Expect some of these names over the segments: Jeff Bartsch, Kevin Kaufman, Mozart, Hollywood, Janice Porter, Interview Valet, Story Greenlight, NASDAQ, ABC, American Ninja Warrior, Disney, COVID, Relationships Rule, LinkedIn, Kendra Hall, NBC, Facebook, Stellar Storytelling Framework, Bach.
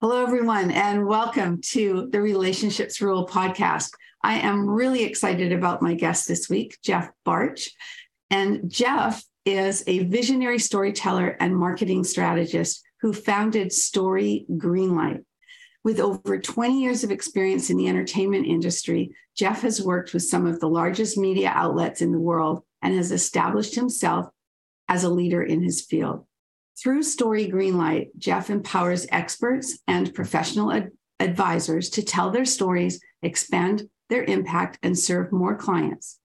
Hello, everyone, and welcome to the Relationships Rule podcast. I am really excited about my guest this week, Jeff Bartsch. And Jeff is a visionary storyteller and marketing strategist who founded Story Greenlight. With over 20 years of experience in the entertainment industry, Jeff has worked with some of the largest media outlets in the world and has established himself as a leader in his field. Through Story Greenlight, Jeff empowers experts and professional advisors to tell their stories, expand their impact, and serve more clients.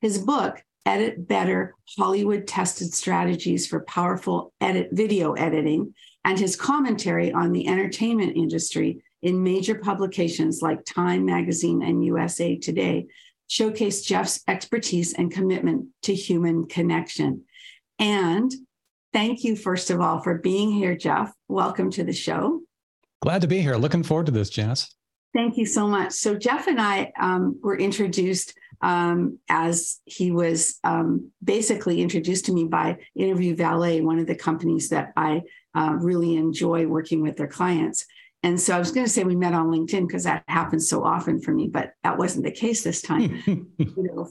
His book, Edit Better, Hollywood-Tested Strategies for Powerful Video Editing, and his commentary on the entertainment industry in major publications like Time Magazine and USA Today showcase Jeff's expertise and commitment to human connection. And thank you, first of all, for being here, Jeff. Welcome to the show. Glad to be here. Looking forward to this, Janice. Thank you so much. So Jeff and I were introduced as he was basically introduced to me by Interview Valet, one of the companies that I really enjoy working with their clients. And so I was going to say we met on LinkedIn because that happens so often for me, but that wasn't the case this time.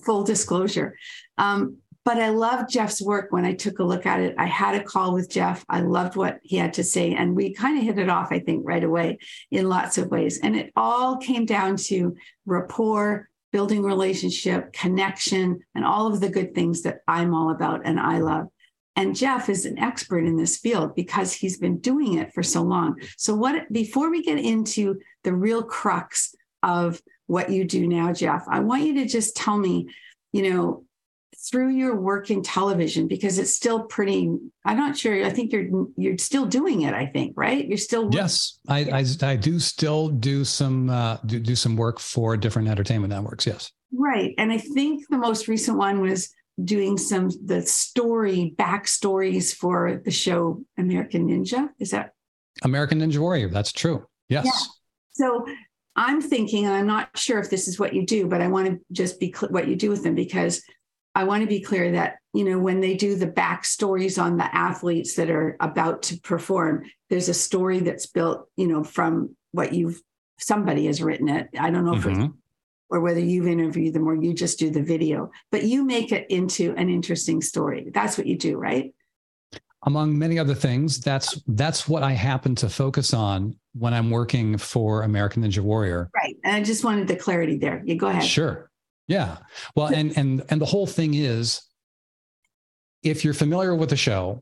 Full disclosure. But I loved Jeff's work when I took a look at it. I had a call with Jeff. I loved what he had to say. And we kind of hit it off, I think, right away in lots of ways. And it all came down to rapport, building relationship, connection, and all of the good things that I'm all about and I love. And Jeff is an expert in this field because he's been doing it for so long. So before we get into the real crux of what you do now, Jeff, I want you to just tell me, through your work in television, because it's still pretty, I'm not sure, I think you're still doing it, I think, right? You're still working. Yes, I do still do some work for different entertainment networks, yes. Right, and I think the most recent one was doing backstories for the show American Ninja. Is that American Ninja Warrior? That's true. Yes. Yeah. So I'm thinking, and I'm not sure if this is what you do, but I want to just be what you do with them, because I want to be clear that, when they do the backstories on the athletes that are about to perform, there's a story that's built, from what somebody has written it. I don't know if it's, or whether you've interviewed them or you just do the video, but you make it into an interesting story. That's what you do, right? Among many other things, that's what I happen to focus on when I'm working for American Ninja Warrior. Right. And I just wanted the clarity there. You go ahead. Sure. Yeah. Well, and the whole thing is, if you're familiar with the show,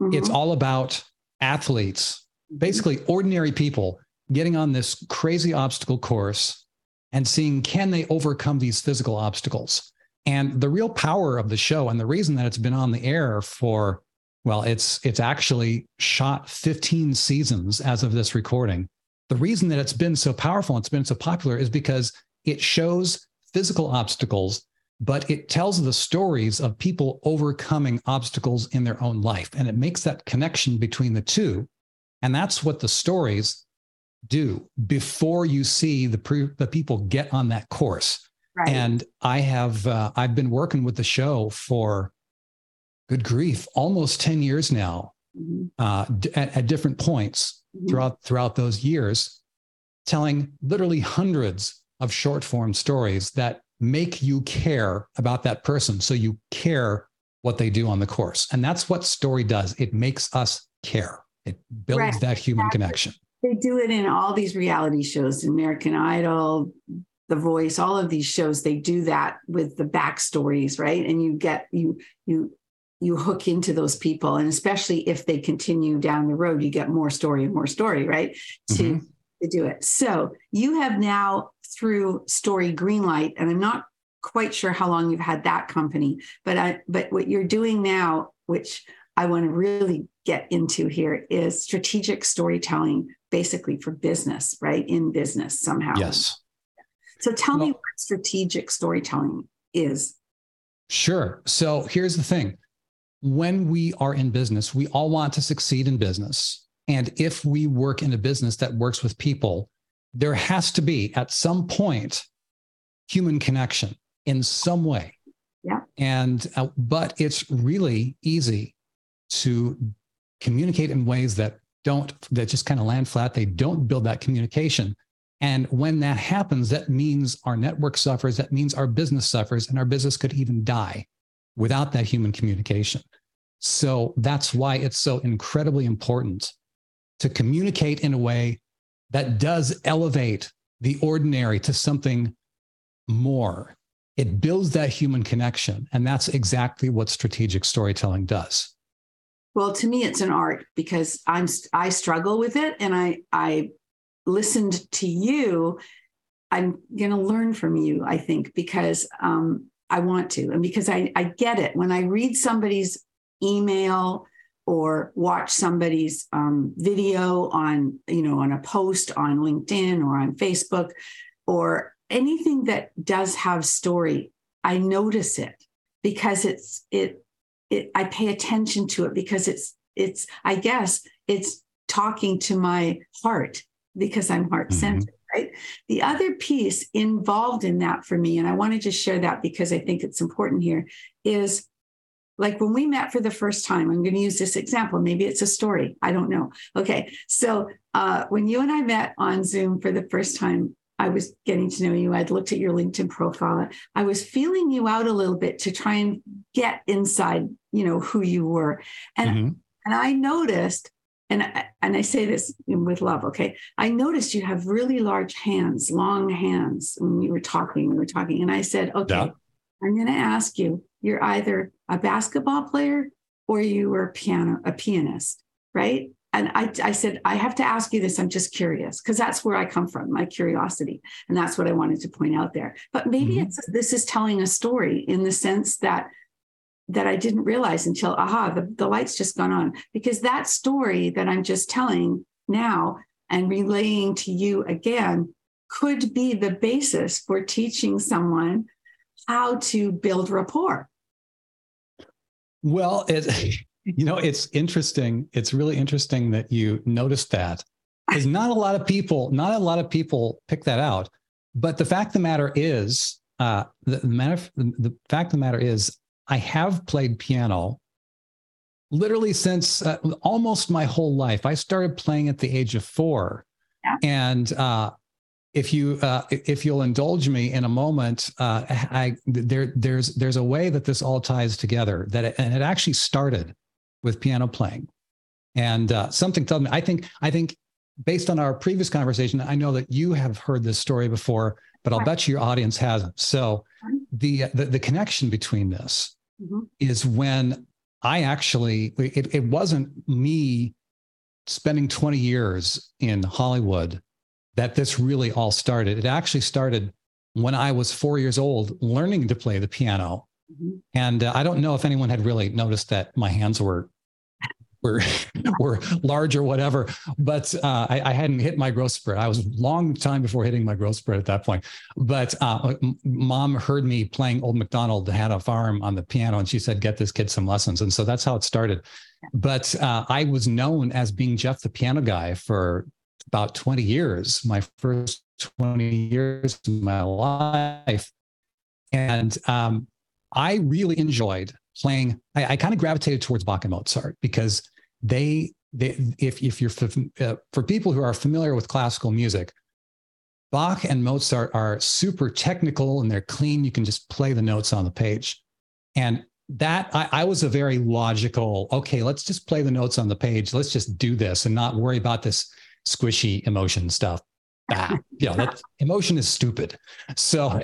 it's all about athletes, basically ordinary people getting on this crazy obstacle course and seeing, can they overcome these physical obstacles? And the real power of the show, and the reason that it's been on the air for, it's actually shot 15 seasons as of this recording. The reason that it's been so powerful and it's been so popular is because it shows physical obstacles, but it tells the stories of people overcoming obstacles in their own life. And it makes that connection between the two. And that's what the stories do before you see the people get on that course. Right. And I have, I've been working with the show for, good grief, almost 10 years now, at different points throughout those years, telling literally hundreds of short form stories that make you care about that person. So you care what they do on the course. And that's what story does. It makes us care. It builds that human connection. They do it in all these reality shows, American Idol, The Voice, all of these shows. They do that with the backstories, right? And you get, you hook into those people. And especially if they continue down the road, you get more story and more story, right? To do it. So you have now, through Story Greenlight, and I'm not quite sure how long you've had that company, but what you're doing now, which I want to really get into here is strategic storytelling, basically for business, right? In business somehow. Yes. So tell me what strategic storytelling is. Sure. So here's the thing. When we are in business, we all want to succeed in business. And if we work in a business that works with people, there has to be at some point human connection in some way. Yeah. And, but it's really easy to communicate in ways that just kind of land flat. They don't build that communication. And when that happens, that means our network suffers, that means our business suffers, and our business could even die without that human communication. So that's why it's so incredibly important to communicate in a way that does elevate the ordinary to something more. It builds that human connection. And that's exactly what strategic storytelling does. Well, to me, it's an art because I struggle with it. And I listened to you. I'm going to learn from you, I think, because I want to, and because I get it. When I read somebody's email or watch somebody's video on, on a post on LinkedIn or on Facebook or anything that does have story, I notice it because it's I pay attention to it because it's I guess it's talking to my heart because I'm heart-centered, right? The other piece involved in that for me, and I want to just share that because I think it's important here, is like when we met for the first time, I'm going to use this example. Maybe it's a story. I don't know. Okay. So when you and I met on Zoom for the first time, I was getting to know you. I'd looked at your LinkedIn profile. I was feeling you out a little bit to try and get inside, who you were. And, and I noticed, and I say this with love, okay? I noticed you have really large hands, long hands when you were talking. And I said, okay, yeah. I'm going to ask you, you're either a basketball player or you were a pianist, right? And I said, I have to ask you this. I'm just curious because that's where I come from, my curiosity. And that's what I wanted to point out there. But maybe this is telling a story in the sense that I didn't realize until, the light's just gone on. Because that story that I'm just telling now and relaying to you again could be the basis for teaching someone how to build rapport. Well, it's interesting. It's really interesting that you noticed that, because not a lot of people pick that out. But the fact of the matter is, I have played piano literally since almost my whole life. I started playing at the age of 4, and if you'll indulge me in a moment, there's a way that this all ties together and it actually started with piano playing. And something told me, I think based on our previous conversation, I know that you have heard this story before, but I'll bet you your audience hasn't. So the connection between this is when I actually, it wasn't me spending 20 years in Hollywood that this really all started. It actually started when I was 4 years old learning to play the piano. And I don't know if anyone had really noticed that my hands were large or whatever, but I hadn't hit my growth spurt. I was a long time before hitting my growth spurt at that point. But mom heard me playing Old MacDonald Had a Farm on the piano, and she said, get this kid some lessons. And so that's how it started. But I was known as being Jeff the Piano Guy for about 20 years, my first 20 years of my life. And I really enjoyed playing. I kind of gravitated towards Bach and Mozart because for people who are familiar with classical music, Bach and Mozart are super technical and they're clean. You can just play the notes on the page. And that I was a very logical, okay, let's just play the notes on the page. Let's just do this and not worry about this squishy emotion stuff. Emotion is stupid. So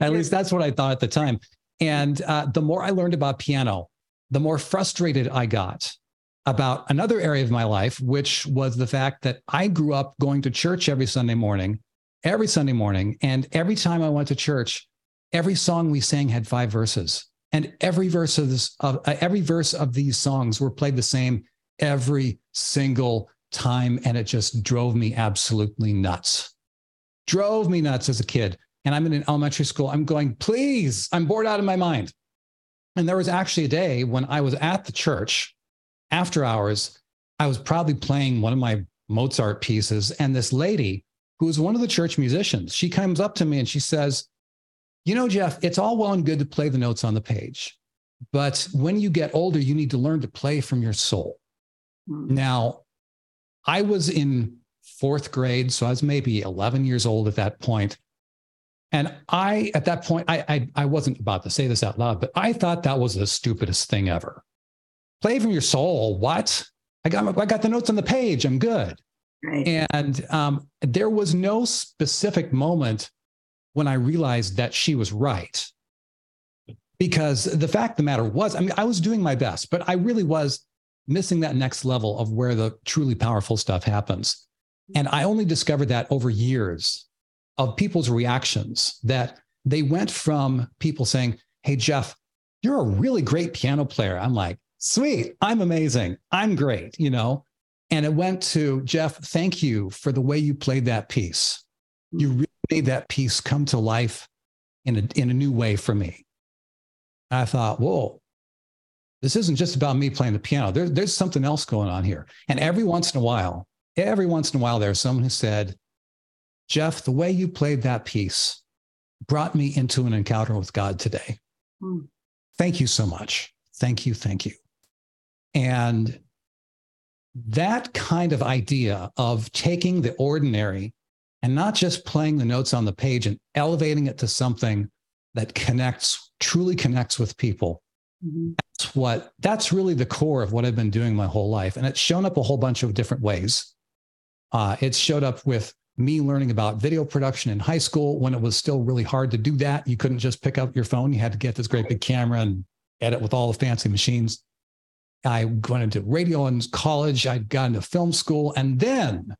at least that's what I thought at the time. And the more I learned about piano, the more frustrated I got about another area of my life, which was the fact that I grew up going to church every Sunday morning. And every time I went to church, every song we sang had 5 verses. And every verse of these songs were played the same every single time. And it just drove me absolutely nuts. Drove me nuts as a kid. And I'm in an elementary school. I'm going, please, I'm bored out of my mind. And there was actually a day when I was at the church after hours. I was probably playing one of my Mozart pieces. And this lady who was one of the church musicians, she comes up to me and she says, you know, Jeff, it's all well and good to play the notes on the page, but when you get older, you need to learn to play from your soul. Now, I was in fourth grade, so I was maybe 11 years old at that point. And I wasn't about to say this out loud, but I thought that was the stupidest thing ever. Play from your soul. What? I got the notes on the page. I'm good. Right. And there was no specific moment when I realized that she was right. Because the fact of the matter was, I mean, I was doing my best, but I really was missing that next level of where the truly powerful stuff happens. And I only discovered that over years of people's reactions, that they went from people saying, hey, Jeff, you're a really great piano player. I'm like, sweet. I'm amazing. I'm great. You know? And it went to, Jeff, thank you for the way you played that piece. You really made that piece come to life in a new way for me. I thought, whoa, this isn't just about me playing the piano. There's something else going on here. And every once in a while, there's someone who said, Jeff, the way you played that piece brought me into an encounter with God today. Thank you so much. Thank you. Thank you. And that kind of idea of taking the ordinary and not just playing the notes on the page and elevating it to something that truly connects with people. Mm-hmm. That's really the core of what I've been doing my whole life. And it's shown up a whole bunch of different ways. It's showed up with me learning about video production in high school when it was still really hard to do that. You couldn't just pick up your phone. You had to get this great big camera and edit with all the fancy machines. I went into radio in college. I got into film school. And then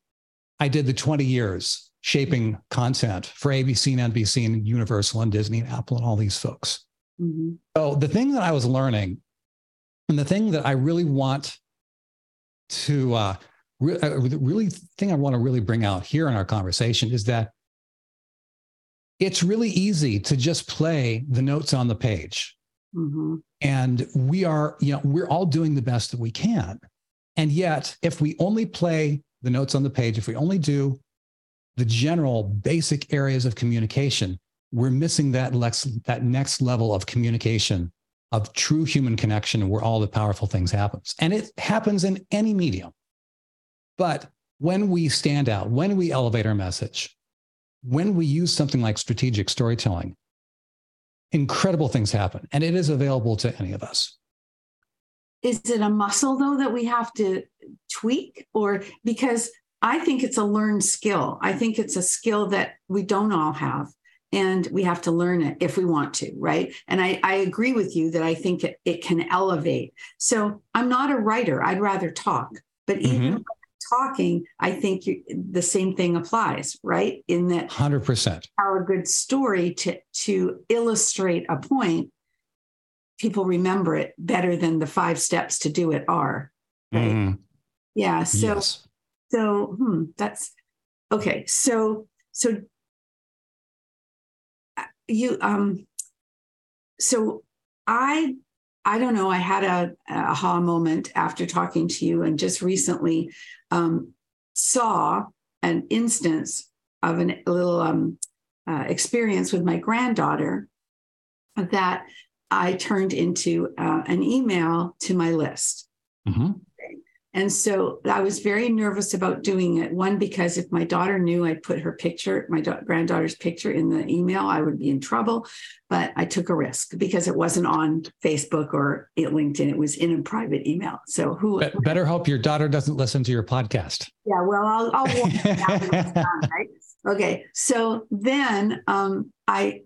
I did the 20 years shaping content for ABC and NBC and Universal and Disney and Apple and all these folks. Mm-hmm. So the thing that I was learning and the thing that I really want to really bring out here in our conversation is that it's really easy to just play the notes on the page. Mm-hmm. And we're all doing the best that we can. And yet if we only play the notes on the page, if we only do the general basic areas of communication, we're missing that next level of communication, of true human connection, where all the powerful things happens. And it happens in any medium. But when we stand out, when we elevate our message, when we use something like strategic storytelling, incredible things happen. And it is available to any of us. Is it a muscle, though, that we have to tweak? Or because I think it's a learned skill. I think it's a skill that we don't all have. And we have to learn it if we want to, right? And I agree with you that I think it can elevate. So I'm not a writer. I'd rather talk. But even when I'm talking, I think the same thing applies, right? In that 100%. Our good story to illustrate a point, people remember it better than the 5 steps to do it are, right? Mm. Yeah. So, yes. That's okay. So you, so I don't know, I had a aha moment after talking to you and just recently, saw an instance of a little, experience with my granddaughter that I turned into an email to my list. Mm-hmm. And so I was very nervous about doing it. One, because if my daughter knew I'd put her picture, my granddaughter's picture in the email, I would be in trouble. But I took a risk because it wasn't on Facebook or LinkedIn. It was in a private email. So better hope your daughter doesn't listen to your podcast. Yeah, well, I'll warn you that, right? Okay. So then I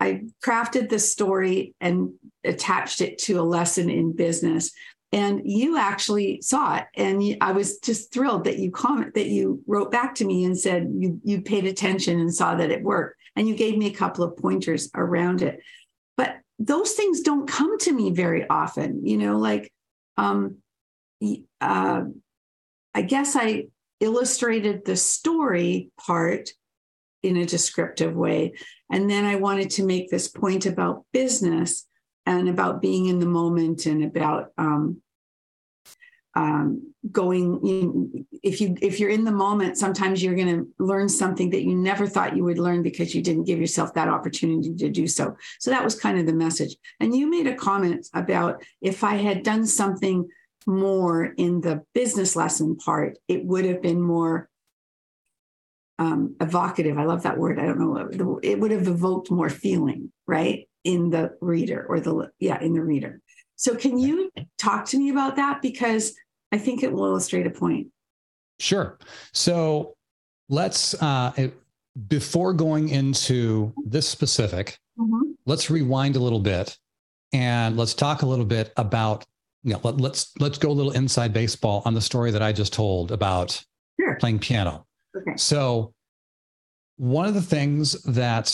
crafted the story and attached it to a lesson in business. And you actually saw it. And I was just thrilled that you wrote back to me and said you paid attention and saw that it worked. And you gave me a couple of pointers around it. But those things don't come to me very often, I guess I illustrated the story part in a descriptive way. And then I wanted to make this point about business and about being in the moment and about going, you know, if you're in the moment, sometimes you're going to learn something that you never thought you would learn because you didn't give yourself that opportunity to do so. So that was kind of the message. And you made a comment about if I had done something more in the business lesson part, it would have been more evocative. I love that word. I don't know. It would have evoked more feeling, right? In the reader in the reader. So can you talk to me about that? Because I think it will illustrate a point. Sure. So let's, before going into this specific, let's rewind a little bit and let's talk a little bit about, you know, let's go a little inside baseball on the story that I just told about playing piano. Okay. So one of the things that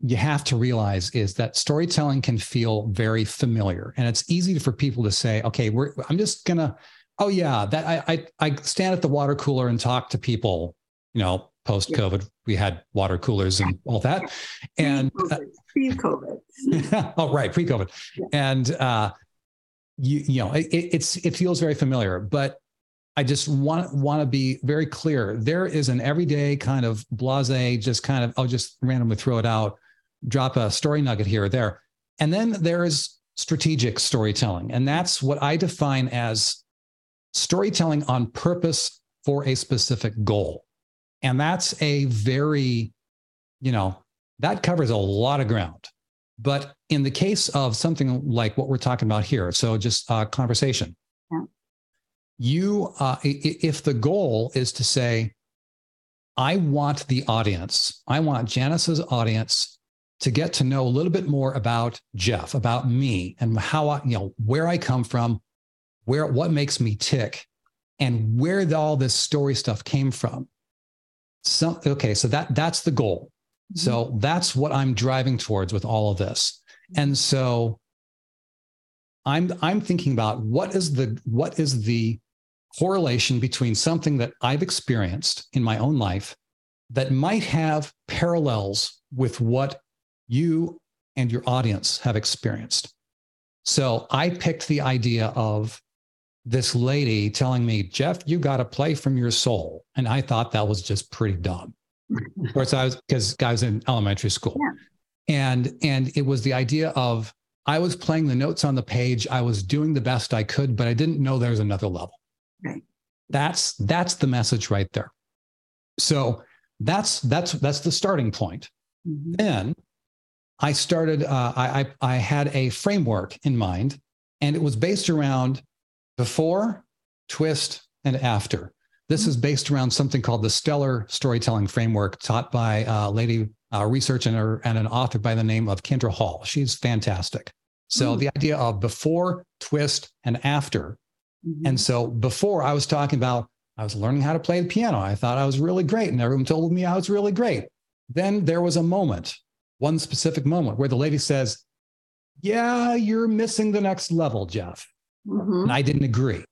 you have to realize is that storytelling can feel very familiar, and it's easy for people to say, "Okay, I'm just gonna, I stand at the water cooler and talk to people." You know, post COVID, we had water coolers and all that, and pre-COVID. Pre-COVID, and it feels very familiar, but I just want to be very clear. There is an everyday kind of blasé, just kind of, I'll just randomly throw it out, drop a story nugget here or there. And then there is strategic storytelling. And that's what I define as storytelling on purpose for a specific goal. And that's a very, that covers a lot of ground. But in the case of something like what we're talking about here, so just conversation. Yeah. If the goal is to say, I want Janice's audience to get to know a little bit more about Jeff, about me, and how I, where I come from, what makes me tick, and where all this story stuff came from. So that's the goal. Mm-hmm. So that's what I'm driving towards with all of this. And so I'm thinking about what is the correlation between something that I've experienced in my own life that might have parallels with what you and your audience have experienced. So I picked the idea of this lady telling me, Jeff, you got to play from your soul. And I thought that was just pretty dumb. Of course, I was in elementary school. Yeah. And it was the idea of, I was playing the notes on the page. I was doing the best I could, but I didn't know there was another level. Right. That's the message right there. So that's the starting point. Mm-hmm. Then I started. I had a framework in mind, and it was based around before, twist, and after. This is based around something called the Stellar Storytelling Framework, taught by a lady, a researcher and an author by the name of Kendra Hall. She's fantastic. So the idea of before, twist, and after. Mm-hmm. And so before, I was talking about, I was learning how to play the piano. I thought I was really great, and everyone told me I was really great. Then there was a moment, one specific moment, where the lady says, yeah, you're missing the next level, Jeff. Mm-hmm. And I didn't agree.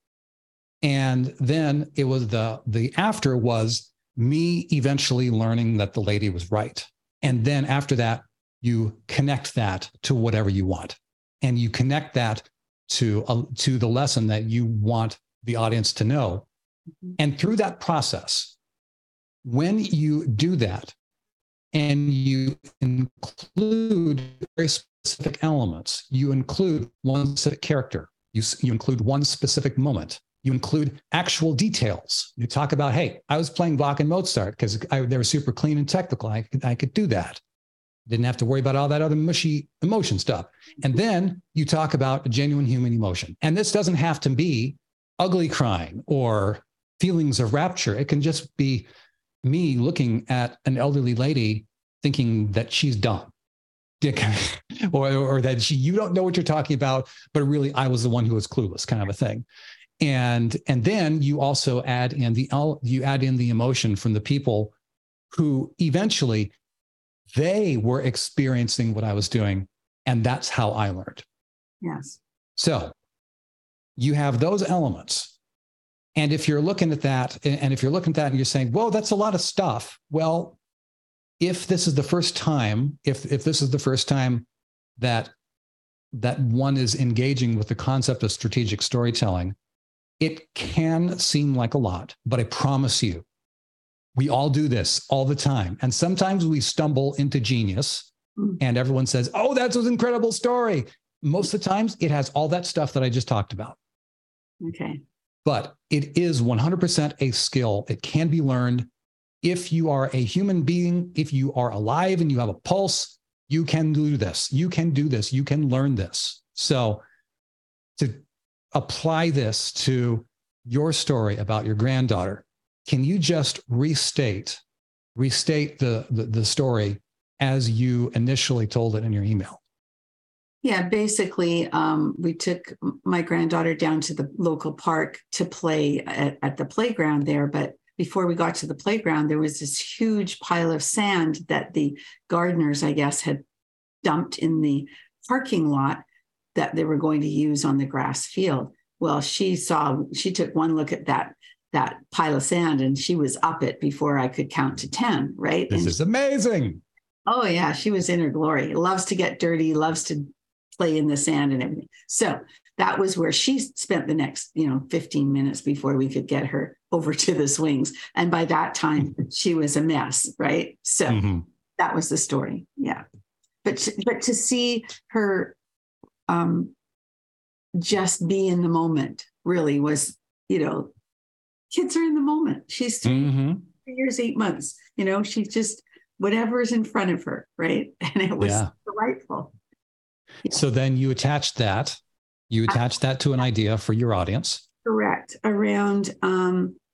And then it was the after was me eventually learning that the lady was right. And then after that, you connect that to whatever you want. And you connect that to the lesson that you want the audience to know. Mm-hmm. And through that process, when you do that and you include very specific elements, you include one specific character, you include one specific moment, you include actual details. You talk about, hey, I was playing Bach and Mozart because they were super clean and technical. I could do that. Didn't have to worry about all that other mushy emotion stuff. And then you talk about a genuine human emotion. And this doesn't have to be ugly crying or feelings of rapture. It can just be me looking at an elderly lady thinking that she's dumb. or that you don't know what you're talking about, but really I was the one who was clueless, kind of a thing. And then you also add in the emotion from the people who eventually they were experiencing what I was doing. And that's how I learned. Yes. So you have those elements. And if you're looking at that, and you're saying, whoa, that's a lot of stuff. Well, if this is the first time that one is engaging with the concept of strategic storytelling, it can seem like a lot, but I promise you, we all do this all the time. And sometimes we stumble into genius and everyone says, oh, that's an incredible story. Most of the times it has all that stuff that I just talked about. Okay. But it is 100% a skill. It can be learned. If you are a human being, if you are alive and you have a pulse, you can do this. You can do this. You can learn this. So to apply this to your story about your granddaughter, can you just restate the story as you initially told it in your email? Yeah, basically, we took my granddaughter down to the local park to play at the playground there. But before we got to the playground, there was this huge pile of sand that the gardeners, I guess, had dumped in the parking lot that they were going to use on the grass field. Well, she took one look at that pile of sand and she was up it before I could count to 10, right? This is amazing. Oh yeah, she was in her glory. Loves to get dirty, loves to play in the sand and everything. So that was where she spent the next, 15 minutes before we could get her over to the swings. And by that time she was a mess, right? So that was the story. Yeah. But to see her just be in the moment really was, kids are in the moment. She's 3 years, 8 months, she's just whatever is in front of her. Right. And it was delightful. Yeah. So then you attach that, to an idea for your audience. Correct. Around,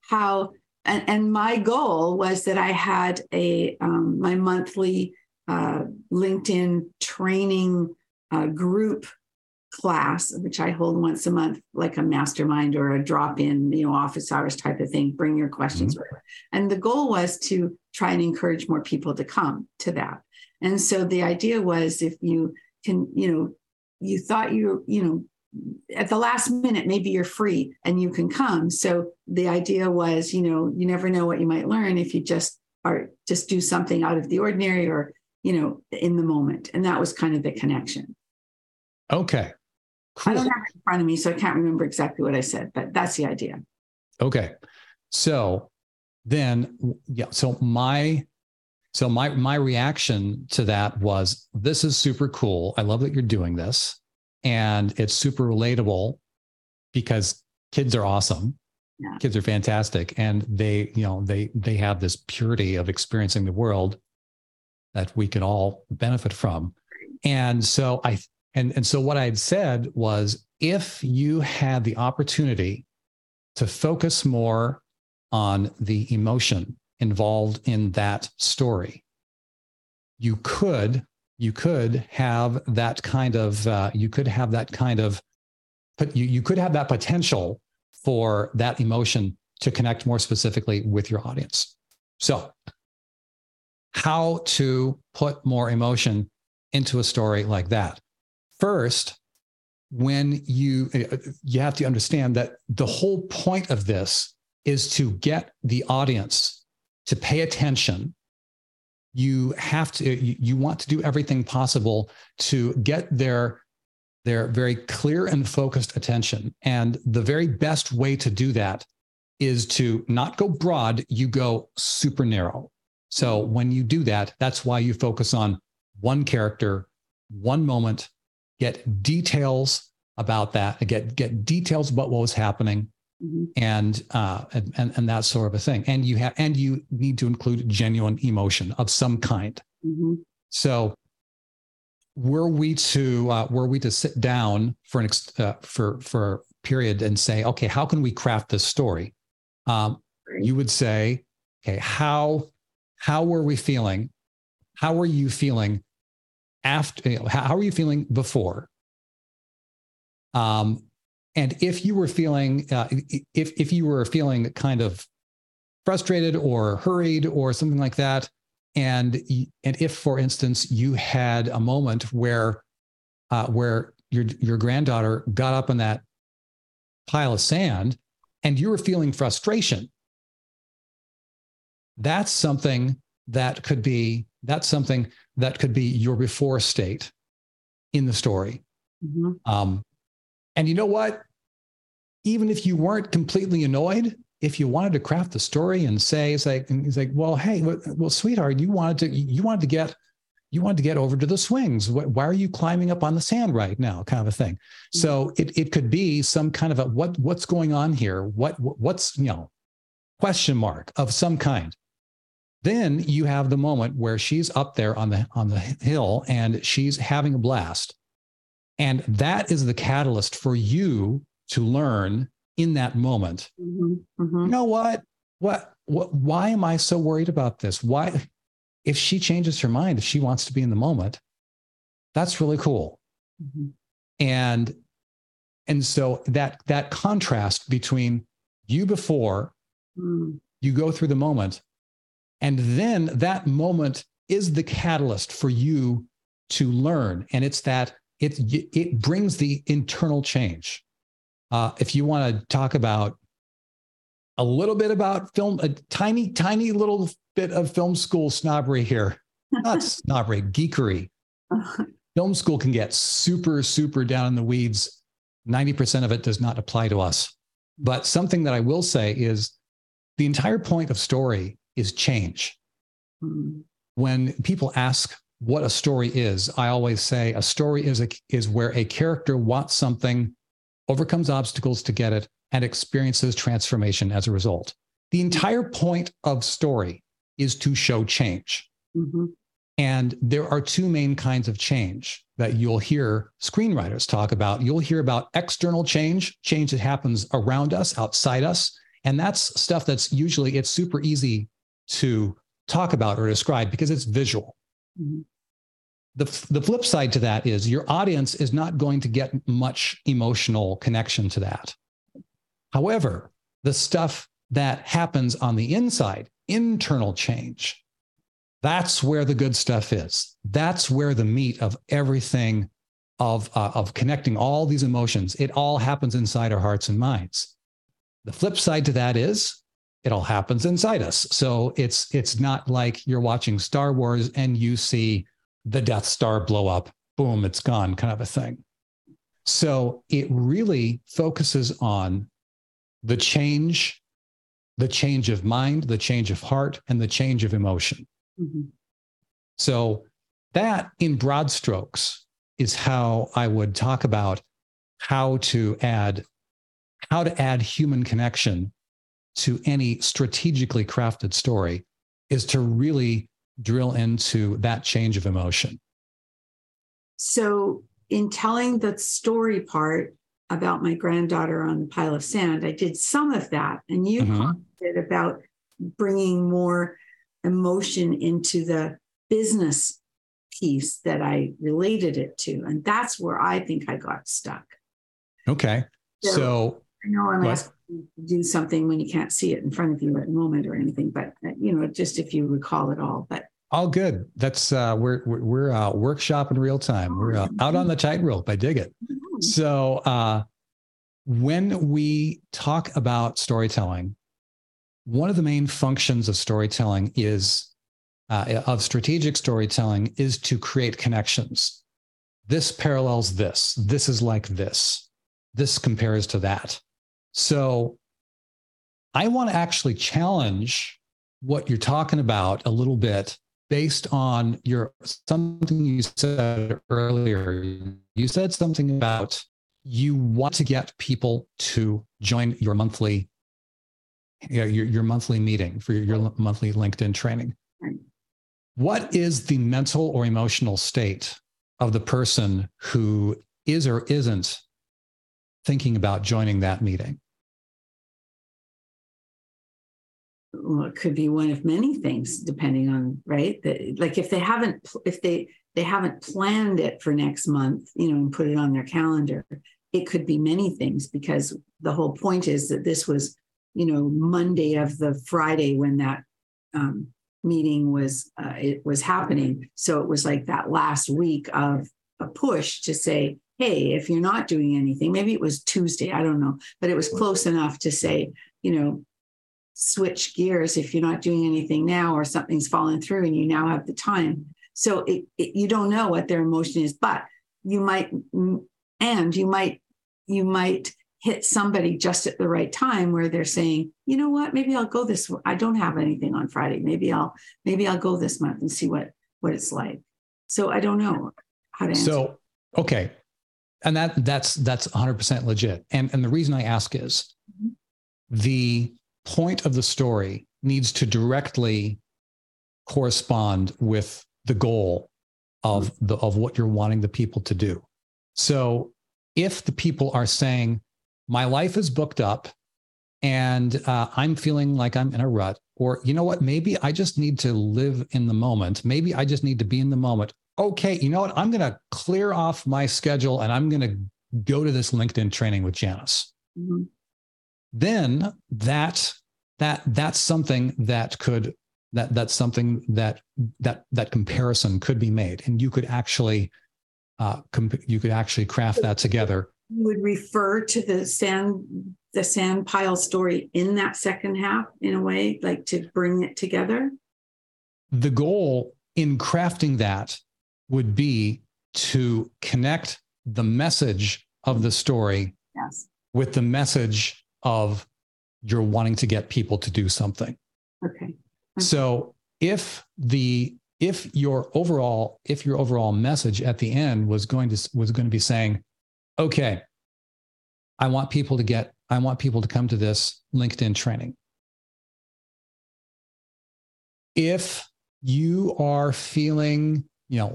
how, and my goal was that I had my monthly, LinkedIn training, group class, which I hold once a month, like a mastermind or a drop-in, office hours type of thing, bring your questions. Mm-hmm. And the goal was to try and encourage more people to come to that. And so the idea was if you can, you thought at the last minute, maybe you're free and you can come. So the idea was, you never know what you might learn if you just do something out of the ordinary or, in the moment. And that was kind of the connection. Okay. Cool. I don't have it in front of me, so I can't remember exactly what I said, but that's the idea. Okay. So then, yeah. So my reaction to that was, this is super cool. I love that you're doing this and it's super relatable because kids are awesome. Yeah. Kids are fantastic. And they have this purity of experiencing the world that we can all benefit from. And so so what I had said was, if you had the opportunity to focus more on the emotion involved in that story, you could have that potential for that emotion to connect more specifically with your audience. So how to put more emotion into a story like that? First, when you have to understand that the whole point of this is to get the audience to pay attention. You want to do everything possible to get their very clear and focused attention. And the very best way to do that is to not go broad, you go super narrow. So when you do that, that's why you focus on one character, one moment, get details about that, get details about what was happening, and that sort of a thing. And you need to include genuine emotion of some kind. Mm-hmm. So were we to sit down for a period and say, okay, how can we craft this story? You would say, okay, how were we feeling? How were you feeling? How are you feeling before? And if you were feeling, if you were feeling kind of frustrated or hurried or something like that, and if, for instance, you had a moment where your granddaughter got up on that pile of sand and you're feeling frustration, that's something that could be your before state in the story. Mm-hmm. And you know what? Even if you weren't completely annoyed, if you wanted to craft the story and say, it's like, well, hey, well, sweetheart, you wanted to get over to the swings. Why are you climbing up on the sand right now? Kind of a thing. So it could be some kind of a, what's going on here? What's, question mark of some kind. Then you have the moment where she's up there on the hill and she's having a blast. And that is the catalyst for you to learn in that moment. Mm-hmm. Mm-hmm. You know what? Why am I so worried about this? Why? If she changes her mind, if she wants to be in the moment, that's really cool. Mm-hmm. And so that contrast between you before you go through the moment, and then that moment is the catalyst for you to learn. And it's that it brings the internal change. If you want to talk about a little bit about film, a tiny, tiny little bit of film school snobbery here. Not snobbery, geekery. Film school can get super, super down in the weeds. 90% of it does not apply to us. But something that I will say is the entire point of story is change. Mm-hmm. When people ask what a story is, I always say a story is where a character wants something, overcomes obstacles to get it, and experiences transformation as a result. The entire point of story is to show change. Mm-hmm. And there are two main kinds of change that you'll hear screenwriters talk about. You'll hear about external change that happens around us, outside us. And that's stuff that's usually, it's super easy to talk about or describe because it's visual. Mm-hmm. The flip side to that is your audience is not going to get much emotional connection to that. However, the stuff that happens on the inside, internal change, that's where the good stuff is. That's where the meat of everything, of connecting all these emotions, it all happens inside our hearts and minds. The flip side to that is it all happens inside us. So it's not like you're watching Star Wars and you see the Death Star blow up, boom, it's gone, kind of a thing. So it really focuses on the change of mind, the change of heart, and the change of emotion. Mm-hmm. So that, in broad strokes, is how I would talk about how to add human connection to any strategically crafted story, is to really drill into that change of emotion. So in telling the story part about my granddaughter on the pile of sand, I did some of that. And you commented about bringing more emotion into the business piece that I related it to. And that's where I think I got stuck. Okay. So I know I'm asking you to do something when you can't see it in front of you at the moment or anything, but just if you recall it all, but. All good. That's we're workshop in real time. We're out on the tightrope. I dig it. So when we talk about storytelling, one of the main functions of storytelling of strategic storytelling is to create connections. This parallels this. This is like this. This compares to that. So I want to actually challenge what you're talking about a little bit. Based on something you said earlier, you said something about you want to get people to join your monthly, your monthly meeting for your monthly LinkedIn training. What is the mental or emotional state of the person who is or isn't thinking about joining that meeting? Well, it could be one of many things, depending on, right? Like if they haven't planned it for next month, and put it on their calendar, it could be many things, because the whole point is that this was, Monday of the Friday when that meeting was happening. So it was like that last week of a push to say, hey, if you're not doing anything, maybe it was Tuesday, I don't know, but it was close enough to say, you know, switch gears if you're not doing anything now, or something's fallen through and you now have the time. So you don't know what their emotion is, but you might hit somebody just at the right time where they're saying, you know what, maybe I'll go this, I don't have anything on Friday. Maybe I'll go this month and see what it's like. So I don't know how to answer. So, okay. And that's 100% legit. And the reason I ask is the point of the story needs to directly correspond with the goal of what you're wanting the people to do. So if the people are saying, my life is booked up and I'm feeling like I'm in a rut, or you know what, maybe I just need to live in the moment. Maybe I just need to be in the moment. Okay, you know what, I'm going to clear off my schedule and I'm going to go to this LinkedIn training with Janice. Mm-hmm. Then that's something that comparison could be made, and you could actually craft that together. You would refer to the sand pile story in that second half in a way, like to bring it together. The goal in crafting that would be to connect the message of the story with the message of you're wanting to get people to do something. Okay. So if your overall message at the end was going to be saying, okay, I want people to come to this LinkedIn training. If you are feeling, you know,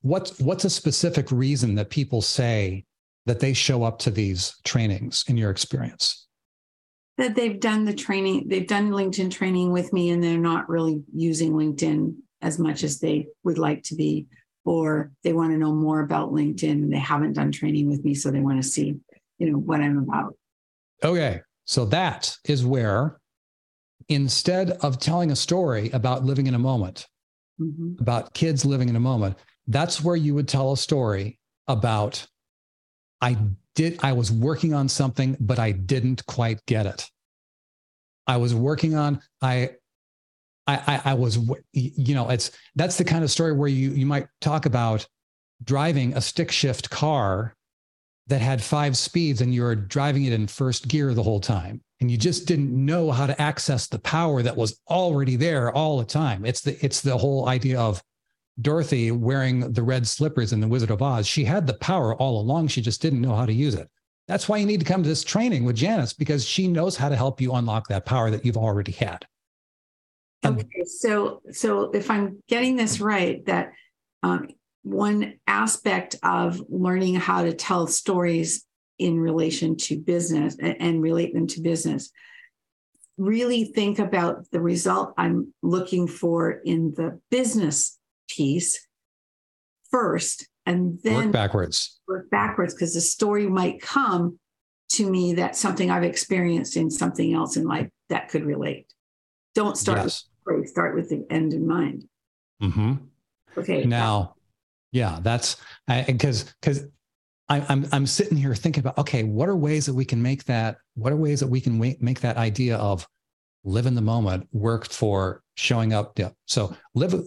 what's a specific reason that people say that they show up to these trainings in your experience? That they've done the training, they've done LinkedIn training with me and they're not really using LinkedIn as much as they would like to be, or they want to know more about LinkedIn and they haven't done training with me. So they want to see, you know, what I'm about. Okay. So that is where, instead of telling a story about living in a moment, about kids living in a moment, that's where you would tell a story about, I was working on something, but I didn't quite get it. That's the kind of story where you might talk about driving a stick shift car that had 5 speeds and you're driving it in first gear the whole time. And you just didn't know how to access the power that was already there all the time. It's the whole idea of Dorothy wearing the red slippers in The Wizard of Oz. She had the power all along. She just didn't know how to use it. That's why you need to come to this training with Janice, because she knows how to help you unlock that power that you've already had. Okay. So if I'm getting this right, that one aspect of learning how to tell stories in relation to business and relate them to business, really think about the result I'm looking for in the business piece first, and then work backwards, because the story might come to me that's something I've experienced in something else in life that could relate. Don't start with the story, start with the end in mind. Mm-hmm. Okay. Now, that's because I'm sitting here thinking about, okay, what are ways that we can make that idea of live in the moment work for showing up. Yeah. So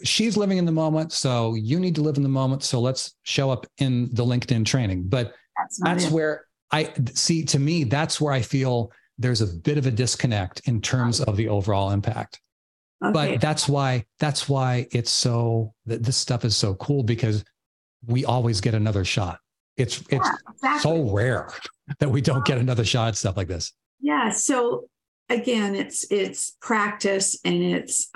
she's living in the moment. So you need to live in the moment. So let's show up in the LinkedIn training. But that's where that's where I feel there's a bit of a disconnect in terms of the overall impact. Okay. But that's why it's so, that this stuff is so cool, because we always get another shot. It's so rare that we don't get another shot at stuff like this. Yeah. So again, it's practice, and it's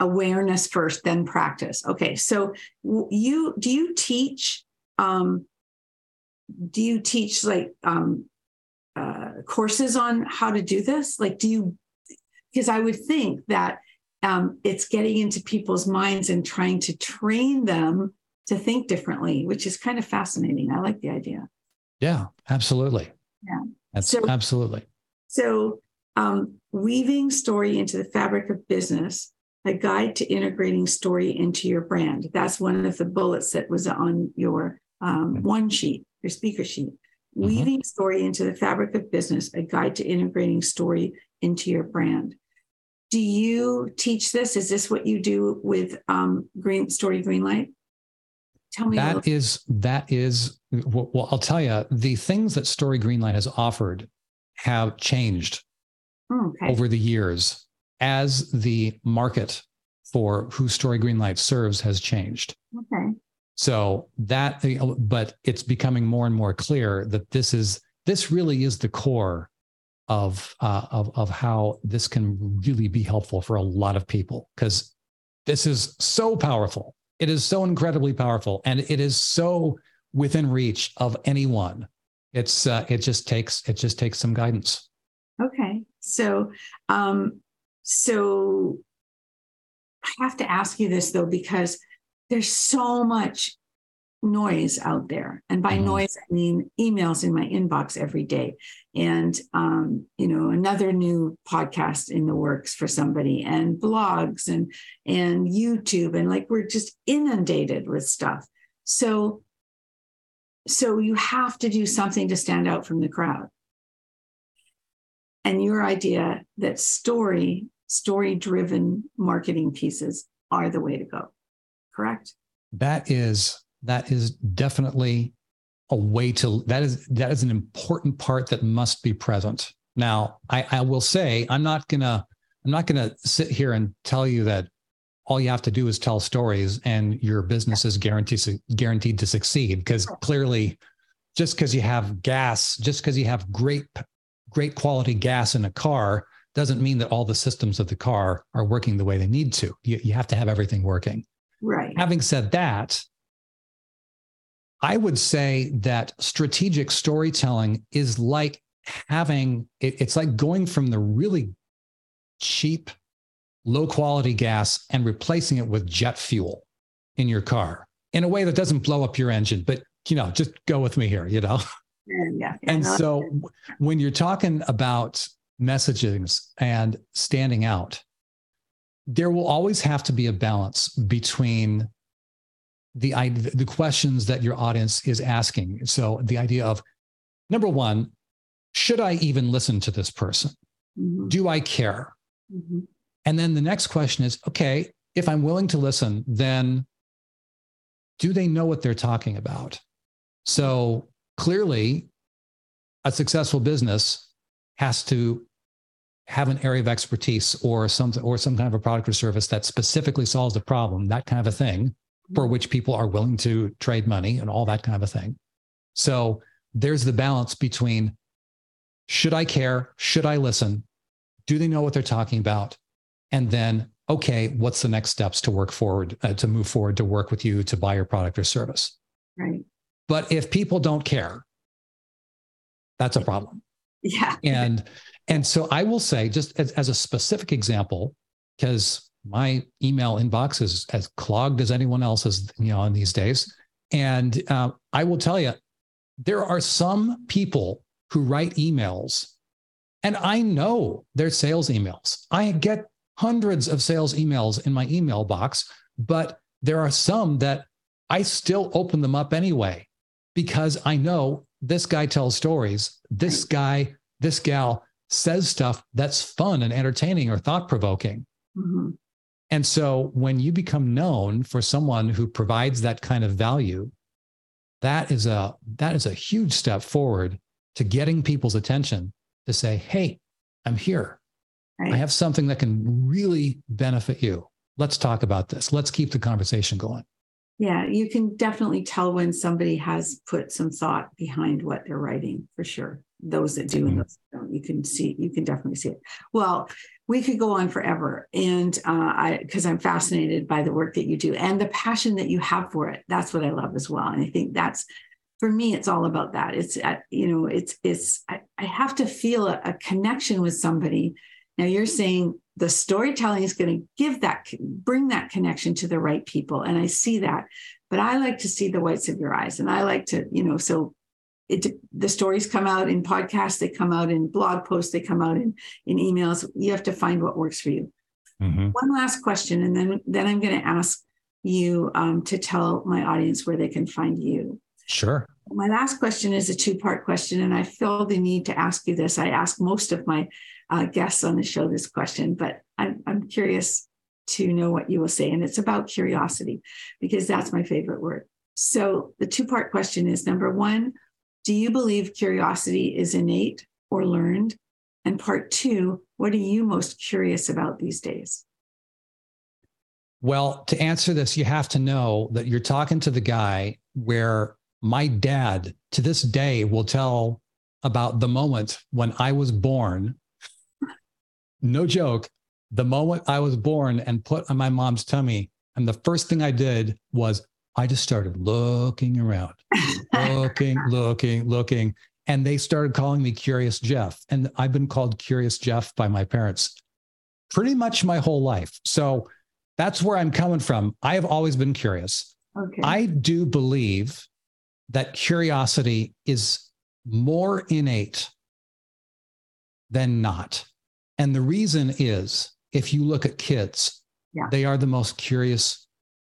awareness first, then practice. Okay. So do you teach like courses on how to do this? Like, because I would think that it's getting into people's minds and trying to train them to think differently, which is kind of fascinating. I like the idea. Yeah, absolutely. Yeah. Absolutely. So weaving story into the fabric of business, a guide to integrating story into your brand. That's one of the bullets that was on your one sheet, your speaker sheet, weaving story into the fabric of business, a guide to integrating story into your brand. Do you teach this? Is this what you do with Story Greenlight? Tell me well, I'll tell you, the things that Story Greenlight has offered have changed over the years as the market for who Story Greenlight serves has changed. Okay. So that, but it's becoming more and more clear that this really is the core of how this can really be helpful for a lot of people, because this is so powerful. It is so incredibly powerful, and it is so within reach of anyone. It's it just takes some guidance. Okay, so I have to ask you this though, because there's so much noise out there, and by noise I mean emails in my inbox every day, and another new podcast in the works for somebody, and blogs and YouTube, and like we're just inundated with stuff. So you have to do something to stand out from the crowd. And your idea that story-driven marketing pieces are the way to go, correct? That is definitely a way to, that is an important part that must be present. Now, I will say, I'm not gonna sit here and tell you that all you have to do is tell stories and your business is guaranteed to succeed, because clearly just because you have gas, just because you have great quality gas in a car doesn't mean that all the systems of the car are working the way they need to. You have to have everything working. Right. Having said that, I would say that strategic storytelling is like it's like going from the really cheap, low quality gas and replacing it with jet fuel in your car in a way that doesn't blow up your engine. But, just go with me here, Yeah. And so when you're talking about messagings and standing out, there will always have to be a balance between the questions that your audience is asking. So the idea of, number one, should I even listen to this person? Mm-hmm. Do I care? Mm-hmm. And then the next question is, okay, if I'm willing to listen, then do they know what they're talking about? So clearly, a successful business has to have an area of expertise or some kind of a product or service that specifically solves a problem, that kind of a thing, for which people are willing to trade money and all that kind of a thing. So there's the balance between, should I care? Should I listen? Do they know what they're talking about? And then, okay, what's the next steps to move forward, to work with you, to buy your product or service? Right. But if people don't care, that's a problem. Yeah. And so I will say, just as a specific example, because my email inbox is as clogged as anyone else's, in these days. And I will tell you, there are some people who write emails, and I know they're sales emails. I get hundreds of sales emails in my email box, but there are some that I still open them up anyway, because I know this guy tells stories. This guy, this gal says stuff that's fun and entertaining or thought-provoking. Mm-hmm. And so when you become known for someone who provides that kind of value, that is a huge step forward to getting people's attention to say, hey, I'm here. I have something that can really benefit you. Let's talk about this. Let's keep the conversation going. Yeah, you can definitely tell when somebody has put some thought behind what they're writing, for sure. Those that do and those that don't, you can definitely see it. Well, we could go on forever, and because I'm fascinated by the work that you do and the passion that you have for it. That's what I love as well, and I think that's, for me, it's all about that. It's I have to feel a connection with somebody. Now you're saying the storytelling is going to bring that connection to the right people. And I see that, but I like to see the whites of your eyes. And I like to, the stories come out in podcasts, they come out in blog posts, they come out in emails. You have to find what works for you. Mm-hmm. One last question. And then I'm going to ask you to tell my audience where they can find you. Sure. My last question is a two-part question, and I feel the need to ask you this. I ask most of my guests on the show this question, but I'm curious to know what you will say. And it's about curiosity, because that's my favorite word. So the two-part question is, number one, do you believe curiosity is innate or learned? And part two, what are you most curious about these days? Well, to answer this, you have to know that you're talking to the guy where my dad to this day will tell about the moment when I was born. No joke. The moment I was born and put on my mom's tummy. And the first thing I did was I just started looking around, looking. And they started calling me Curious Jeff. And I've been called Curious Jeff by my parents pretty much my whole life. So that's where I'm coming from. I have always been curious. Okay. I do believe that curiosity is more innate than not. And the reason is, if you look at kids, they are the most curious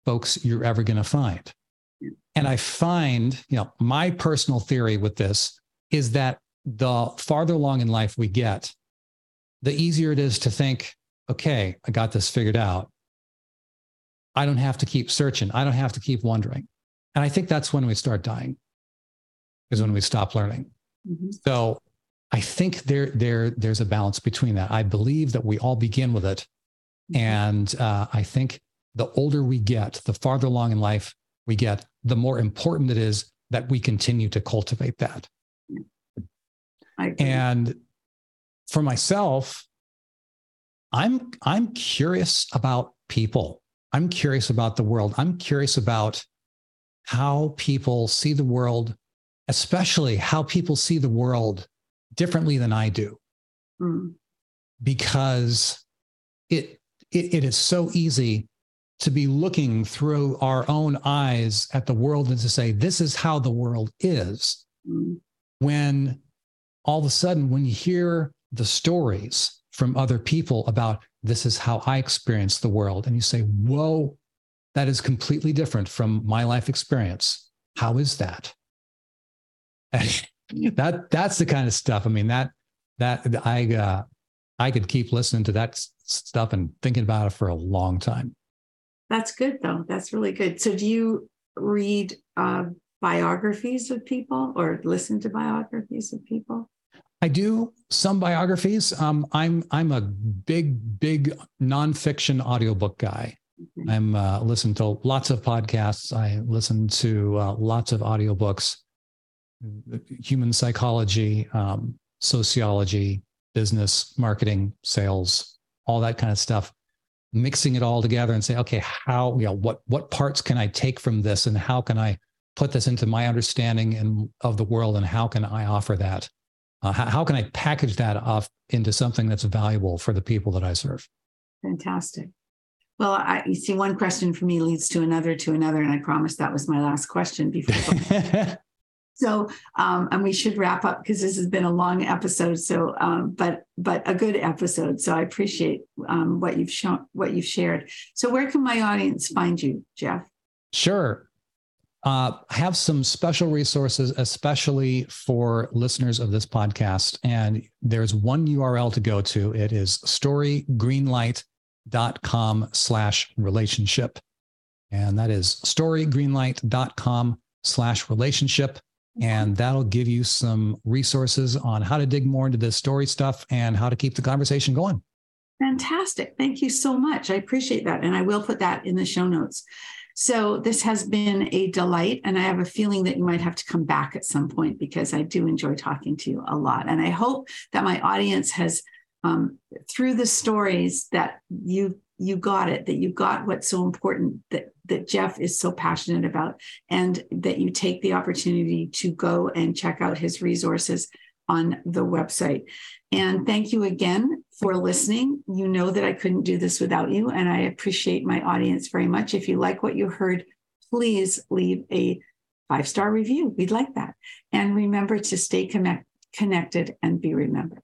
folks you're ever going to find. Yeah. And I find, you know, my personal theory with this is that the farther along in life we get, the easier it is to think, okay, I got this figured out. I don't have to keep searching. I don't have to keep wondering. And I think that's when we start dying, is when we stop learning. Mm-hmm. So I think there's a balance between that. I believe that we all begin with it. Mm-hmm. And I think the older we get, the farther along in life we get, the more important it is that we continue to cultivate that. And for myself, I'm curious about people. I'm curious about the world. I'm curious about how people see the world, especially how people see the world differently than I do. Mm. Because it is so easy to be looking through our own eyes at the world and to say, this is how the world is. Mm. When all of a sudden, when you hear the stories from other people about this is how I experience the world, and you say, whoa, that is completely different from my life experience. How is that? That's the kind of stuff. I mean, I could keep listening to that stuff and thinking about it for a long time. That's good, though. That's really good. So do you read biographies of people or listen to biographies of people? I do some biographies. I'm a big nonfiction audiobook guy. Mm-hmm. I'm listen to lots of podcasts. I listen to lots of audiobooks, human psychology, sociology, business, marketing, sales, all that kind of stuff, mixing it all together and say, okay, how, you know, what parts can I take from this and how can I put this into my understanding of the world, and how can I offer that? How can I package that up into something that's valuable for the people that I serve? Fantastic. Well, you see, one question for me leads to another, and I promise that was my last question before. So, and we should wrap up because this has been a long episode. So, but a good episode. So I appreciate what you've shared. So where can my audience find you, Jeff? Sure. I have some special resources, especially for listeners of this podcast. And there's one URL to go to. It is storygreenlight.com/relationship. And that is storygreenlight.com/relationship. And that'll give you some resources on how to dig more into this story stuff and how to keep the conversation going. Fantastic. Thank you so much. I appreciate that. And I will put that in the show notes. So this has been a delight, and I have a feeling that you might have to come back at some point because I do enjoy talking to you a lot. And I hope that my audience has, through the stories, that you got it, that you got what's so important that Jeff is so passionate about, and that you take the opportunity to go and check out his resources on the website. And thank you again for listening. You know that I couldn't do this without you, and I appreciate my audience very much. If you like what you heard, please leave a 5-star review. We'd like that. And remember to stay connected and be remembered.